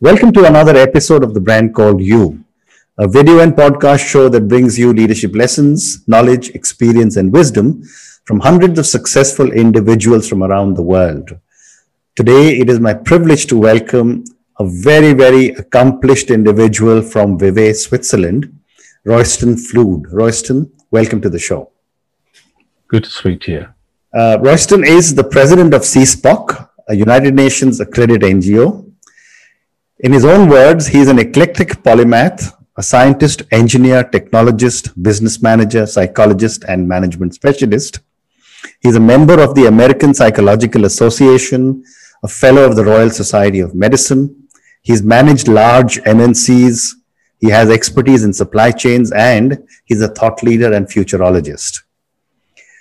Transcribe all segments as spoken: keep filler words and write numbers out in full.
Welcome to another episode of The Brand Called You, a video and podcast show that brings you leadership lessons, knowledge, experience, and wisdom from hundreds of successful individuals from around the world. Today, it is my privilege to welcome a very, very accomplished individual from Vevey, Switzerland, Royston Flude. Royston, welcome to the show. Good to speak to you. Uh, Royston is the president of C I S P O C, a United Nations accredited N G O. In his own words, he is an eclectic polymath, a scientist, engineer, technologist, business manager, psychologist, and management specialist. He is a member of the American Psychological Association, a fellow of the Royal Society of Medicine. He's managed large M N Cs. He has expertise in supply chains, and he's a thought leader and futurologist.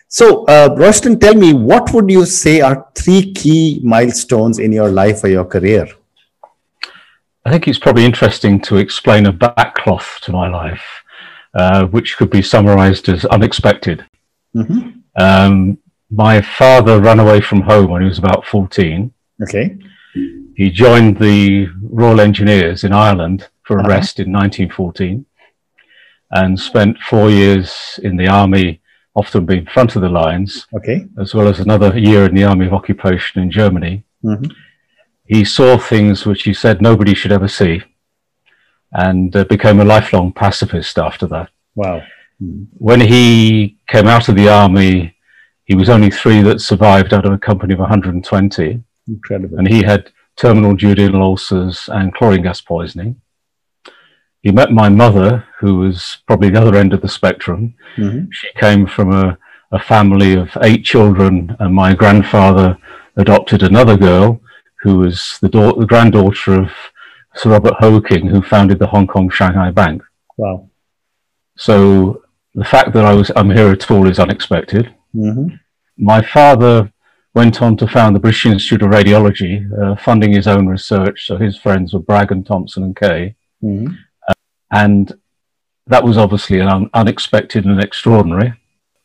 So, uh, Royston, tell me, what would you say are three key milestones in your life or your career? I think it's probably interesting to explain a backcloth to my life, uh, which could be summarized as unexpected. Mm-hmm. um, my father ran away from home when he was about fourteen. Okay. He joined the Royal Engineers in Ireland for uh-huh. arrest in nineteen fourteen and spent four years in the army, often being front of the lines, okay. as well as another year in the Army of Occupation in Germany. Mm-hmm. He saw things which he said nobody should ever see, and uh, became a lifelong pacifist after that. Wow. When he came out of the army, he was only three that survived out of a company of one hundred twenty. Incredible. And he had terminal duodenal ulcers and chlorine gas poisoning. He met my mother, who was probably the other end of the spectrum. Mm-hmm. She came from a, a family of eight children, and my grandfather adopted another girl, who was the, the granddaughter of Sir Robert Hawking, who founded the Hong Kong Shanghai Bank. Wow. So the fact that I was, I'm here at all is unexpected. Mm-hmm. My father went on to found the British Institute of Radiology, uh, funding his own research, so his friends were Bragg and Thompson and Kay. Mm-hmm. uh, and that was obviously an un unexpected and extraordinary.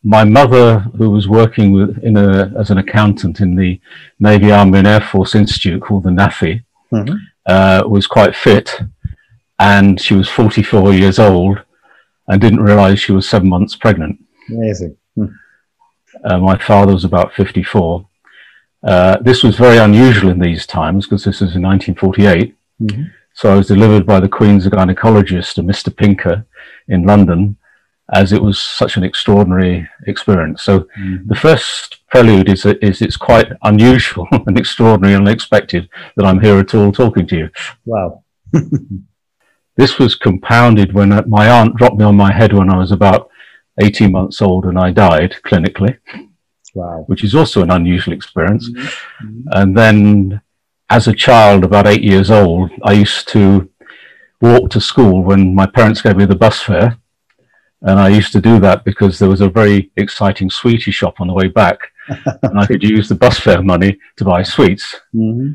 My mother, who was working with, in a, as an accountant in the Navy, Army and Air Force Institute called the NAFI, mm-hmm. uh, was quite fit, and she was forty-four years old and didn't realize she was seven months pregnant. Amazing. Mm. Uh, my father was about fifty-four. Uh, this was very unusual in these times because this was in nineteen forty-eight. Mm-hmm. So I was delivered by the Queen's gynecologist, Mister Pinker, in London, as it was such an extraordinary experience. So mm-hmm. the first prelude is, is it's quite unusual and extraordinary and unexpected that I'm here at all talking to you. Wow. This was compounded when my aunt dropped me on my head when I was about eighteen months old and I died clinically. Wow. Which is also an unusual experience. Mm-hmm. And then as a child, about eight years old, I used to walk to school when my parents gave me the bus fare. And I used to do that because there was a very exciting sweetie shop on the way back, and I could use the bus fare money to buy sweets. Mm-hmm.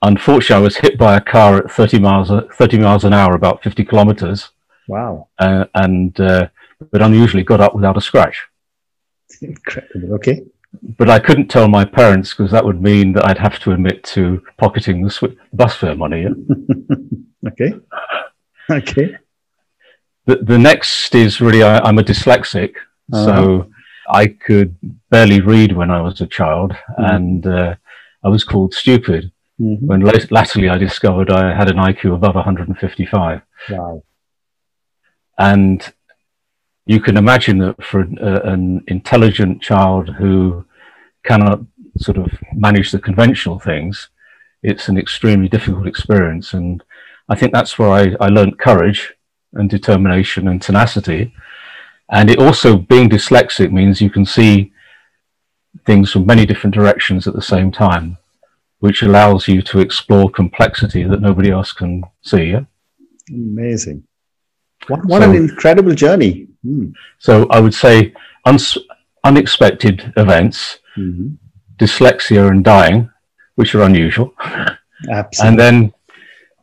Unfortunately, I was hit by a car at thirty miles an hour, about fifty kilometers. Wow. Uh, and, uh, but unusually got up without a scratch. Incredible, okay. But I couldn't tell my parents because that would mean that I'd have to admit to pocketing the sw bus fare money. Yeah? Okay. Okay. The, the next is really, I, I'm a dyslexic, uh-huh. so I could barely read when I was a child, mm-hmm. and uh, I was called stupid, mm-hmm. when lat latterly I discovered I had an I Q above one hundred fifty-five. Wow. And you can imagine that for uh, an intelligent child who cannot sort of manage the conventional things, it's an extremely difficult experience, and I think that's where I, I learned courage and determination and tenacity. And it also, being dyslexic means you can see things from many different directions at the same time, which allows you to explore complexity that nobody else can see. Yeah? Amazing. What, what so, an incredible journey. Mm. So I would say unexpected events, mm-hmm. dyslexia and dying, which are unusual. Absolutely. And then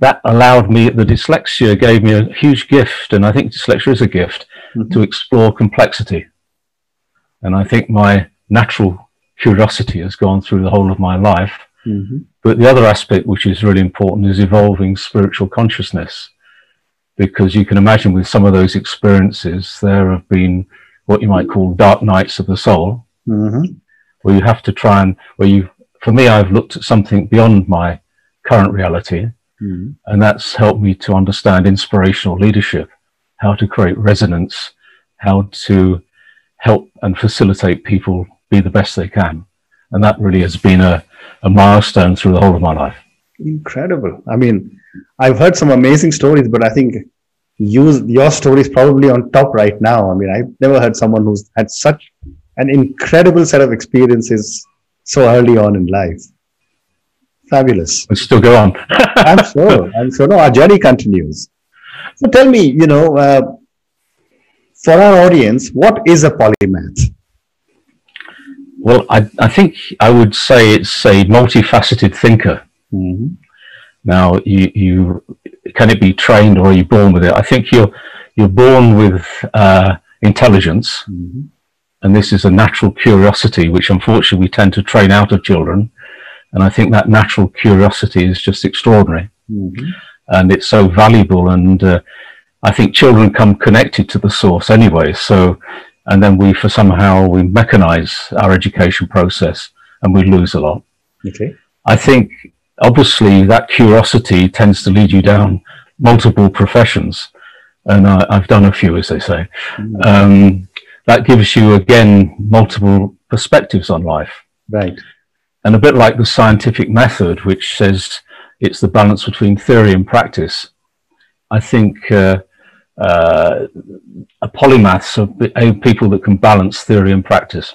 that allowed me, the dyslexia gave me a huge gift, and I think dyslexia is a gift, mm-hmm. to explore complexity. And I think my natural curiosity has gone through the whole of my life, mm-hmm. But the other aspect which is really important is evolving spiritual consciousness, because you can imagine with some of those experiences there have been what you might call dark nights of the soul, mm-hmm. where you have to try and, where you, for me, I've looked at something beyond my current reality, mm-hmm. and that's helped me to understand inspirational leadership, how to create resonance, how to help and facilitate people be the best they can. And that really has been a, a milestone through the whole of my life. Incredible. I mean, I've heard some amazing stories, but I think you, your story is probably on top right now. I mean, I've never heard someone who's had such an incredible set of experiences so early on in life. Fabulous. Let's still go on. I'm sure. I'm sure. No, our journey continues. So tell me, you know, uh, for our audience, what is a polymath? Well, I, I think I would say it's a multifaceted thinker. Mm-hmm. Now, you, you can it be trained or are you born with it? I think you're you're born with uh, intelligence, mm-hmm. and this is a natural curiosity, which unfortunately we tend to train out of children. And I think that natural curiosity is just extraordinary, mm-hmm. and it's so valuable. And uh, I think children come connected to the source anyway. So. And then we, for somehow, we mechanize our education process and we lose a lot. Okay. I think, obviously, that curiosity tends to lead you down multiple professions. And I, I've done a few, as they say. Mm. Um, that gives you, again, multiple perspectives on life. Right. And a bit like the scientific method, which says it's the balance between theory and practice. I think... Uh, Uh, a polymaths are people that can balance theory and practice.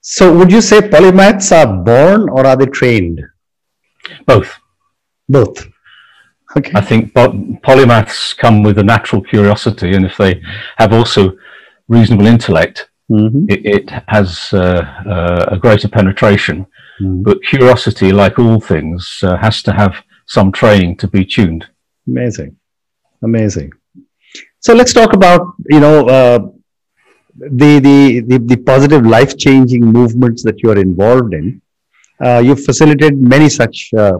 So would you say polymaths are born or are they trained? Both. Both. Okay. I think polymaths come with a natural curiosity, and if they have also reasonable intellect, mm-hmm. it, it has uh, uh, a greater penetration. Mm-hmm. But curiosity, like all things, uh, has to have some training to be tuned. Amazing. Amazing. So let's talk about, you know, uh, the, the, the, the positive life-changing movements that you are involved in. Uh, you've facilitated many such uh,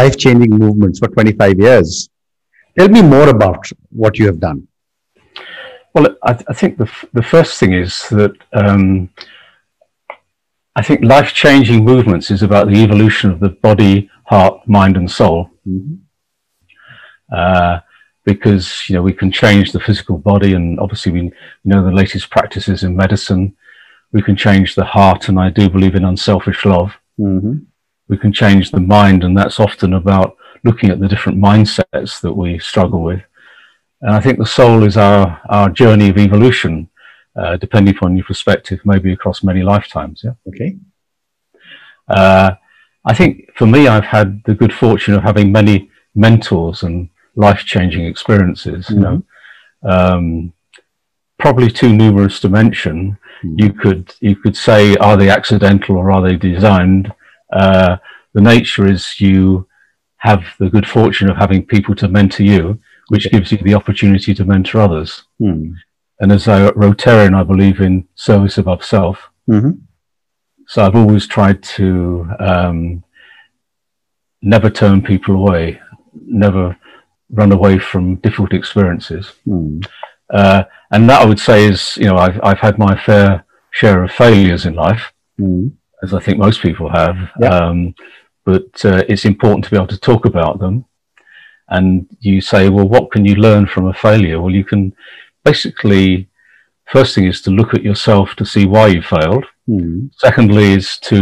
life-changing movements for twenty-five years. Tell me more about what you have done. Well, I, th I think the, f the first thing is that um, I think life-changing movements is about the evolution of the body, heart, mind and soul. Mm-hmm. Uh, because, you know, we can change the physical body, and obviously we know the latest practices in medicine. We can change the heart, and I do believe in unselfish love. Mm-hmm. We can change the mind, and that's often about looking at the different mindsets that we struggle with. And I think the soul is our, our journey of evolution, uh, depending upon your perspective, maybe across many lifetimes. Yeah. Okay. Uh, I think for me, I've had the good fortune of having many mentors and life-changing experiences, you know, um, probably too numerous to mention. Mm. You could you could say, are they accidental or are they designed? Uh, the nature is you have the good fortune of having people to mentor you, which okay. gives you the opportunity to mentor others. Mm. And as a Rotarian, I believe in service above self. Mm-hmm. So I've always tried to um, never turn people away, never run away from difficult experiences. Mm. Uh, and that I would say is, you know, I've, I've had my fair share of failures in life, mm. as I think most people have. Yeah. Um, but uh, it's important to be able to talk about them. And you say, well, what can you learn from a failure? Well, you can basically, first thing is to look at yourself to see why you failed. Mm. Secondly is to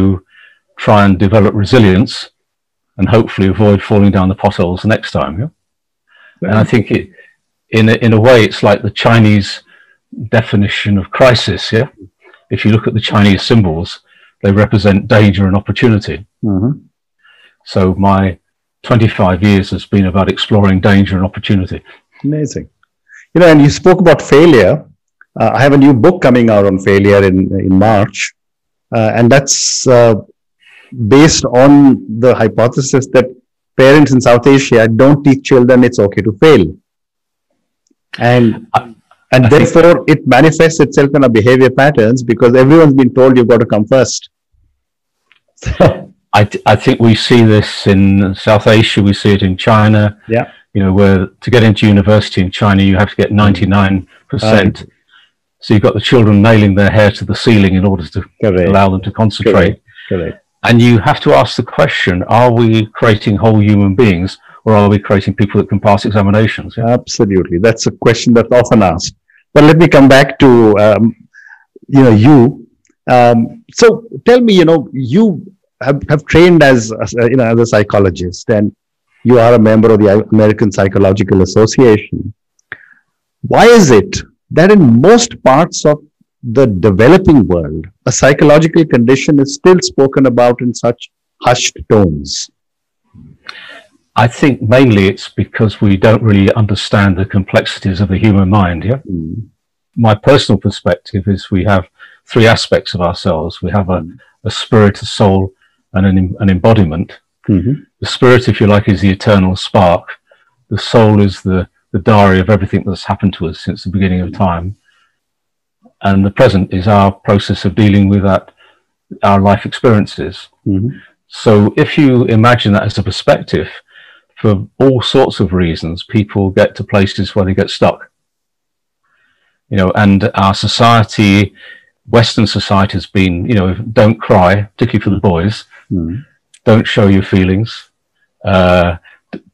try and develop resilience and hopefully avoid falling down the potholes next time. Yeah? And I think it, in, a, in a way, it's like the Chinese definition of crisis, yeah? If you look at the Chinese symbols, they represent danger and opportunity. Mm-hmm. So my twenty-five years has been about exploring danger and opportunity. Amazing. You know, and you spoke about failure. Uh, I have a new book coming out on failure in, in March, uh, and that's uh, based on the hypothesis that parents in South Asia don't teach children it's okay to fail. And, I, and I therefore, it manifests itself in our behavior patterns because everyone's been told you've got to come first. So. I, I, I think we see this in South Asia, we see it in China. Yeah. You know, where to get into university in China, you have to get ninety-nine percent. Right. So you've got the children nailing their hair to the ceiling in order to Correct. Allow them to concentrate. Correct. Correct. And you have to ask the question, are we creating whole human beings, or are we creating people that can pass examinations? Yeah. Absolutely. That's a question that's often asked. But let me come back to, um, you know, you. Um, so tell me, you know, you have, have trained as, as, you know, as a psychologist, and you are a member of the American Psychological Association. Why is it that in most parts of the developing world, a psychological condition is still spoken about in such hushed tones? I think mainly it's because we don't really understand the complexities of the human mind. Yeah? Mm. My personal perspective is we have three aspects of ourselves. We have a, a spirit, a soul, and an, an embodiment. Mm-hmm. The spirit, if you like, is the eternal spark. The soul is the, the diary of everything that's happened to us since the beginning of time. And the present is our process of dealing with that, our life experiences. Mm-hmm. So if you imagine that as a perspective, for all sorts of reasons, people get to places where they get stuck. You know, and our society, Western society, has been, you know, don't cry, particularly for the boys. Mm-hmm. Don't show your feelings. Uh,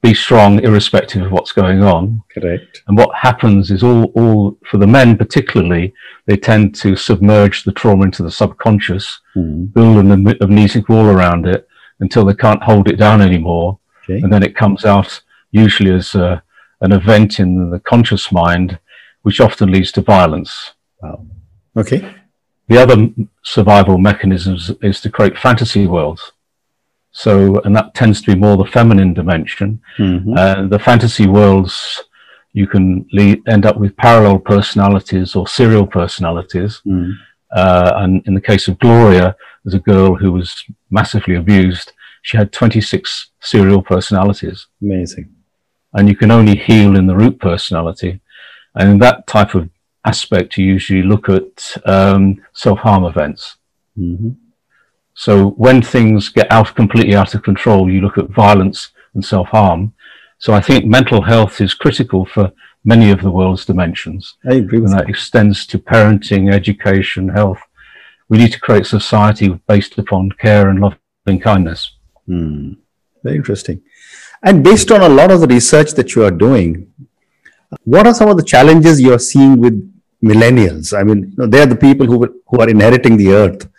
be strong, irrespective of what's going on. Correct. And what happens is all, all for the men particularly, they tend to submerge the trauma into the subconscious, mm. build an amnesic wall around it until they can't hold it down anymore. Okay. And then it comes out usually as a, an event in the conscious mind, which often leads to violence. Wow. Okay. The other survival mechanisms is to create fantasy worlds. So, and that tends to be more the feminine dimension. Mm-hmm. Uh, the fantasy worlds, you can lead, end up with parallel personalities or serial personalities. Mm. Uh, and in the case of Gloria, there's a girl who was massively abused. She had twenty-six serial personalities. Amazing. And you can only heal in the root personality. And in that type of aspect, you usually look at um, self-harm events. Mm-hmm. So when things get out completely out of control, you look at violence and self-harm. So I think mental health is critical for many of the world's dimensions. I agree with and that. That extends to parenting, education, health. We need to create society based upon care and loving kindness. Hmm. Very interesting. And based on a lot of the research that you are doing, what are some of the challenges you are seeing with millennials? I mean, you know, they are the people who, who are inheriting the earth.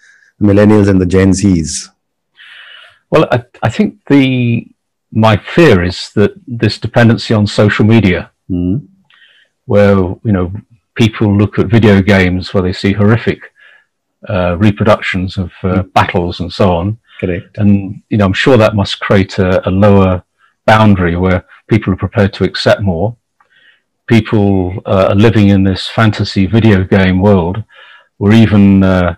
Millennials and the Gen Zs? Well, I, I think the my fear is that this dependency on social media, mm. where, you know, people look at video games where they see horrific uh, reproductions of uh, mm. battles and so on. Correct. And, you know, I'm sure that must create a, a lower boundary where people are prepared to accept more. People uh, are living in this fantasy video game world where even uh,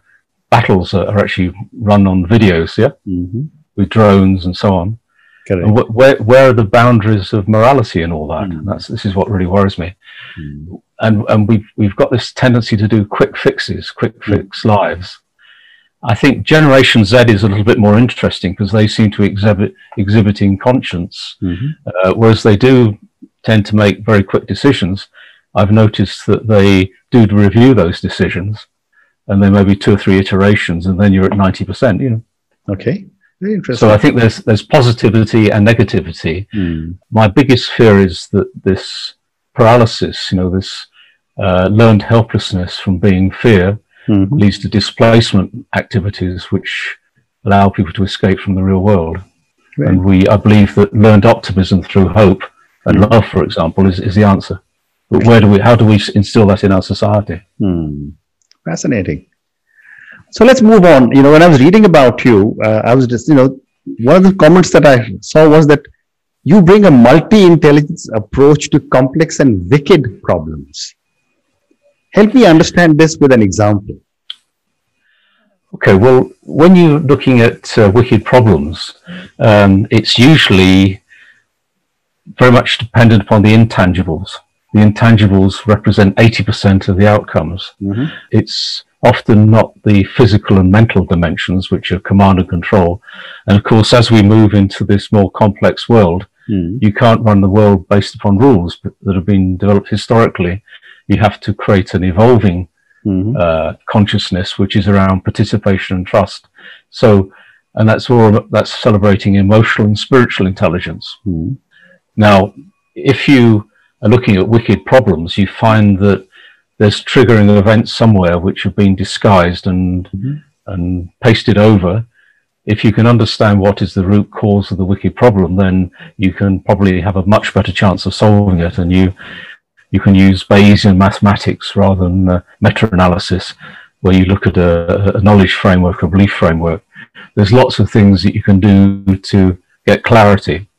battles are actually run on videos, yeah, mm-hmm. with drones and so on. Correct. And wh where, where are the boundaries of morality in all that? Mm. And that's, this is what really worries me. Mm. And, and we've, we've got this tendency to do quick fixes, quick fix mm. lives. I think Generation Z is a little bit more interesting because they seem to exhibit exhibiting conscience, mm-hmm. uh, whereas they do tend to make very quick decisions. I've noticed that they do review those decisions, and there may be two or three iterations, and then you're at ninety percent, you know. Okay, very interesting. So I think there's, there's positivity and negativity. Mm. My biggest fear is that this paralysis, you know, this uh, learned helplessness from being fear mm-hmm. leads to displacement activities which allow people to escape from the real world. Right. And we, I believe that learned optimism through hope and mm. love, for example, is, is the answer. But where do we, how do we instill that in our society? Mm. Fascinating. So let's move on. You know, when I was reading about you, uh, I was just, you know, one of the comments that I saw was that you bring a multi-intelligence approach to complex and wicked problems. Help me understand this with an example. Okay, well, when you're looking at uh, wicked problems, um, it's usually very much dependent upon the intangibles. the intangibles represent eighty percent of the outcomes. Mm-hmm. It's often not the physical and mental dimensions, which are command and control. And of course, as we move into this more complex world, mm. you can't run the world based upon rules that have been developed historically. You have to create an evolving mm-hmm. uh, consciousness, which is around participation and trust. So, and that's all, that's celebrating emotional and spiritual intelligence. Mm. Now, if you are looking at wicked problems, you find that there's triggering events somewhere which have been disguised and, mm-hmm. and pasted over. If you can understand what is the root cause of the wicked problem, then you can probably have a much better chance of solving it. And you, you can use Bayesian mathematics rather than uh, meta-analysis, where you look at a, a knowledge framework or belief framework. There's lots of things that you can do to get clarity.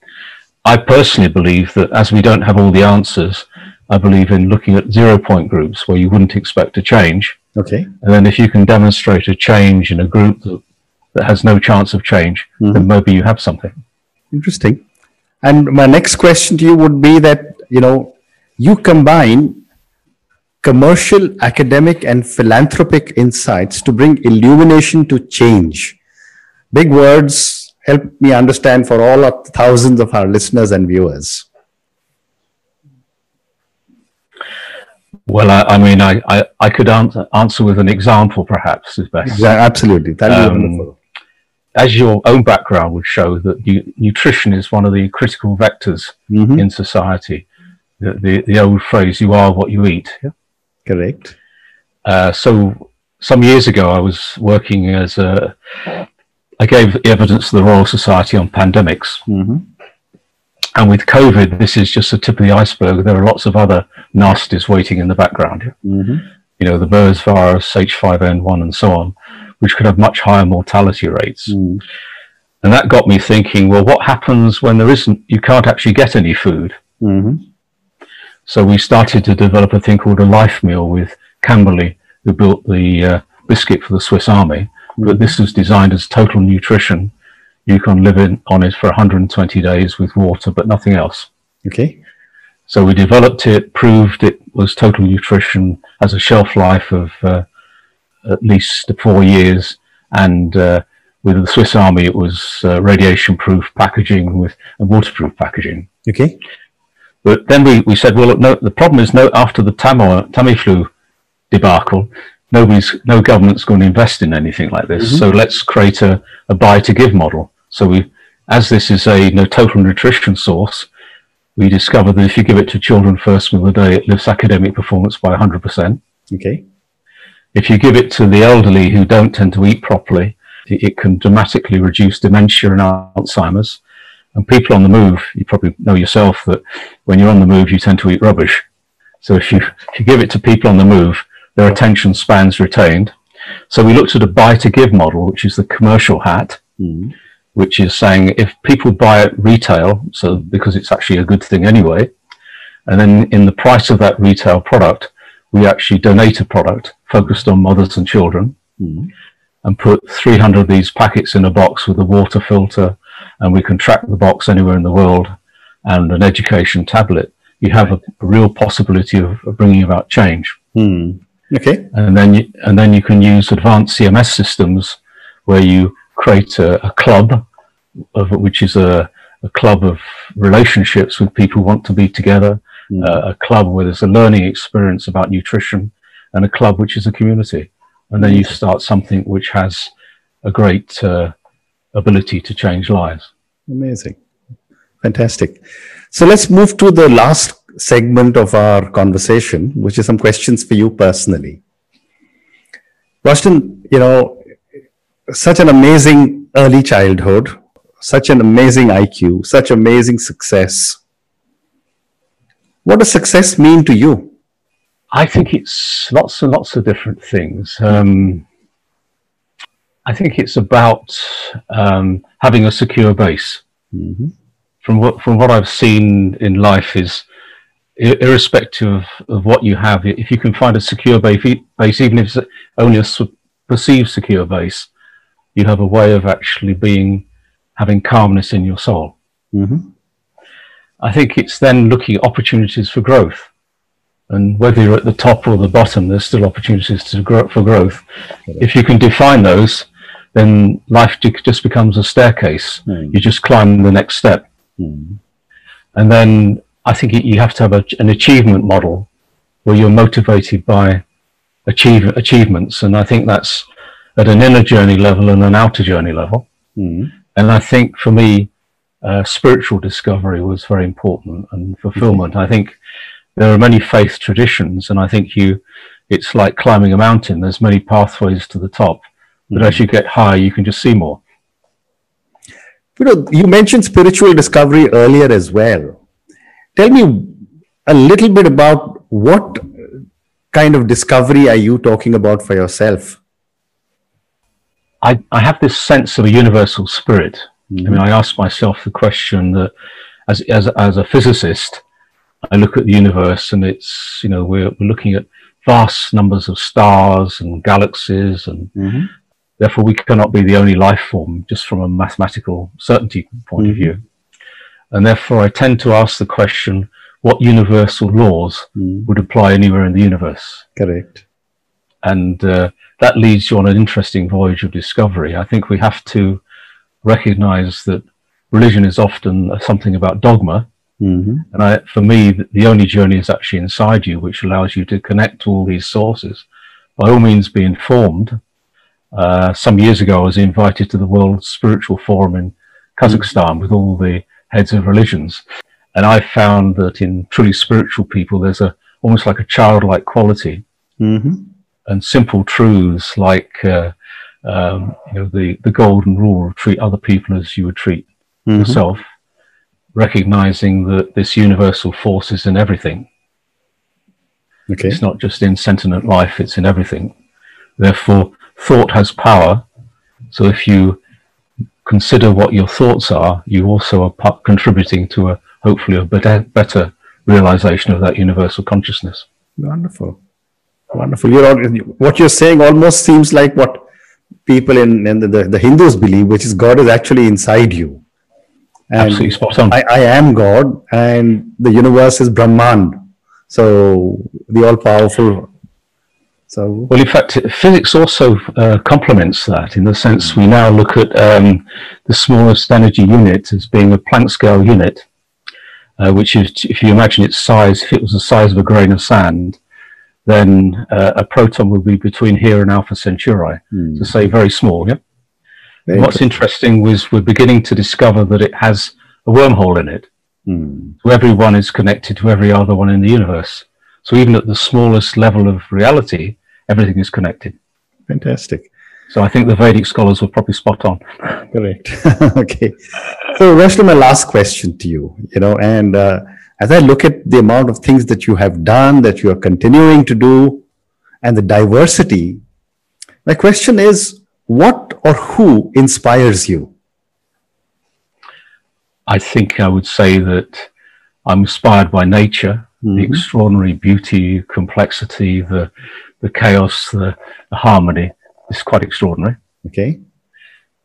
I personally believe that as we don't have all the answers, I believe in looking at zero-point groups where you wouldn't expect a change. Okay. And then if you can demonstrate a change in a group that, that has no chance of change, mm-hmm. then maybe you have something. Interesting. And my next question to you would be that, you know, you combine commercial, academic, and philanthropic insights to bring illumination to change. Big words, help me understand for all of the thousands of our listeners and viewers. Well, I, I mean, I, I, I could answer, answer with an example, perhaps, is best. Yeah, absolutely. That'd be wonderful. As your own background would show, that you, nutrition is one of the critical vectors mm-hmm. in society. The, the, the old phrase, you are what you eat. Yeah? Correct. Uh, so some years ago, I was working as a... I gave evidence to the Royal Society on pandemics. Mm-hmm. And with COVID, this is just the tip of the iceberg. There are lots of other nasties waiting in the background. Mm-hmm. You know, the MERS virus, H five N one, and so on, which could have much higher mortality rates. Mm. And that got me thinking, well, what happens when there isn't, you can't actually get any food? Mm-hmm. So we started to develop a thing called a life meal with Camberley, who built the uh, biscuit for the Swiss Army. Mm-hmm. But this was designed as total nutrition. You can live in, on it for one hundred twenty days with water, but nothing else. Okay. So we developed it, proved it was total nutrition, has a shelf life of uh, at least four years. And uh, with the Swiss Army, it was uh, radiation-proof packaging with uh, waterproof packaging. Okay. But then we, we said, well, look, no, the problem is no, after the Tamiflu, Tamiflu debacle, nobody's, no government's going to invest in anything like this. Mm-hmm. So let's create a, a buy-to-give model. So we, as this is a you know, total nutrition source, we discovered that if you give it to children first meal of the day, it lifts academic performance by one hundred percent. Okay. If you give it to the elderly who don't tend to eat properly, it, it can dramatically reduce dementia and Alzheimer's. And people on the move, you probably know yourself that when you're on the move, you tend to eat rubbish. So if you, if you give it to people on the move, their attention spans retained. So we looked at a buy-to-give model, which is the commercial hat. Mm. Which is saying if people buy at retail, so because it's actually a good thing anyway, and then in the price of that retail product, we actually donate a product focused on mothers and children, mm. and put three hundred of these packets in a box with a water filter, and we can track the box anywhere in the world, and an education tablet. You have a real possibility of bringing about change. Mm. Okay. And then you, and then you can use advanced C M S systems where you create a, a club, of, which is a, a club of relationships with people who want to be together, mm. uh, a club where there's a learning experience about nutrition, and a club which is a community. And then you start something which has a great uh, ability to change lives. Amazing. Fantastic. So let's move to the last segment of our conversation, which is some questions for you personally. Royston, you know, such an amazing early childhood, such an amazing I Q, such amazing success. What does success mean to you? I think it's lots and lots of different things. Um, I think it's about um, having a secure base. Mm-hmm. From what, from what I've seen in life is, irrespective of, of what you have, if you can find a secure base, even if it's only a perceived secure base, you have a way of actually being, having calmness in your soul. Mm-hmm. I think it's then looking at opportunities for growth. And whether you're at the top or the bottom, there's still opportunities to grow, for growth. Okay. If you can define those, then life just becomes a staircase. Mm. You just climb the next step. Mm. And then I think you have to have a, an achievement model where you're motivated by achieve, achievements. And I think that's at an inner journey level and an outer journey level. Mm. And I think for me, uh, spiritual discovery was very important, and fulfillment. Mm-hmm. I think there are many faith traditions, and I think you, it's like climbing a mountain. There's many pathways to the top, but mm-hmm. as you get higher, you can just see more. You know, you mentioned spiritual discovery earlier as well. Tell me a little bit about what kind of discovery are you talking about for yourself? I, I have this sense of a universal spirit. Mm-hmm. I mean, I ask myself the question that as, as, as a physicist, I look at the universe, and it's, you know, we're, we're looking at vast numbers of stars and galaxies, and mm-hmm. therefore we cannot be the only life form just from a mathematical certainty point mm-hmm. of view. And therefore I tend to ask the question, what universal laws mm-hmm. would apply anywhere in the universe? Correct. And uh, that leads you on an interesting voyage of discovery. I think we have to recognize that religion is often something about dogma. Mm-hmm. And I, for me, the only journey is actually inside you, which allows you to connect to all these sources. By all means, be informed. Uh, some years ago, I was invited to the World Spiritual Forum in Kazakhstan mm-hmm. with all the heads of religions. And I found that in truly spiritual people, there's a almost like a childlike quality. Mm-hmm. And simple truths like uh, um, you know, the, the golden rule of treat other people as you would treat mm-hmm. yourself. Recognizing that this universal force is in everything. Okay. It's not just in sentient life, it's in everything. Therefore, thought has power. So if you consider what your thoughts are, you also are contributing to a hopefully a better, better realization of that universal consciousness. Wonderful. Wonderful. You're all, what you're saying almost seems like what people in, in the, the Hindus believe, which is God is actually inside you. And absolutely spot on. I, I am God, and the universe is Brahman, so the all-powerful. So well, in fact, physics also uh, complements that in the sense we now look at um, the smallest energy unit as being a Planck scale unit, uh, which is, if you imagine its size, if it was the size of a grain of sand, then uh, a proton would be between here and Alpha Centauri, hmm. to say very small, yeah? Very What's interesting. interesting was we're beginning to discover that it has a wormhole in it. Mm. So everyone is connected to every other one in the universe. So even at the smallest level of reality, everything is connected. Fantastic. So I think the Vedic scholars were probably spot on. Correct. Okay. So Royston, my last question to you, you know, and uh, as I look at the amount of things that you have done, that you are continuing to do, and the diversity, my question is, what or who inspires you? I think I would say that I'm inspired by nature, mm-hmm. the extraordinary beauty, complexity, the, the chaos, the, the harmony. It's quite extraordinary. Okay.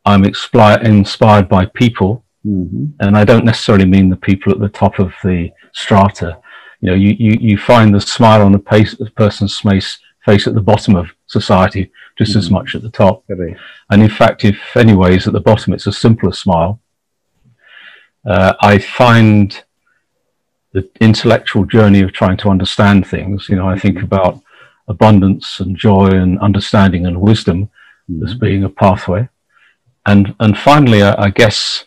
I'm inspired by people, mm-hmm. and I don't necessarily mean the people at the top of the strata. You know, you, you, you find the smile on the, pace, the person's face, face at the bottom of society just mm-hmm. as much at the top. Correct. And in fact, if anyways at the bottom it's a simpler smile. Uh, I find the intellectual journey of trying to understand things, you know, I think about abundance and joy and understanding and wisdom mm-hmm. as being a pathway. And, and finally, I, I guess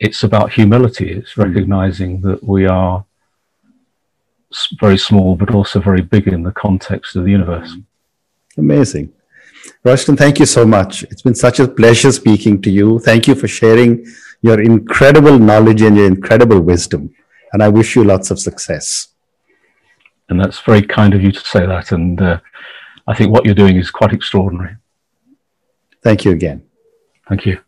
it's about humility. It's recognizing that we are very small, but also very big in the context of the universe. Amazing. Royston, thank you so much. It's been such a pleasure speaking to you. Thank you for sharing your incredible knowledge and your incredible wisdom. And I wish you lots of success. And that's very kind of you to say that. And uh, I think what you're doing is quite extraordinary. Thank you again. Thank you.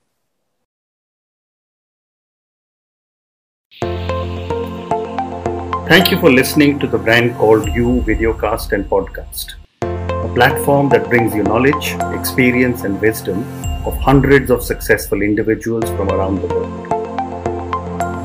Thank you for listening to The Brand Called You videocast and podcast, a platform that brings you knowledge, experience and wisdom of hundreds of successful individuals from around the world.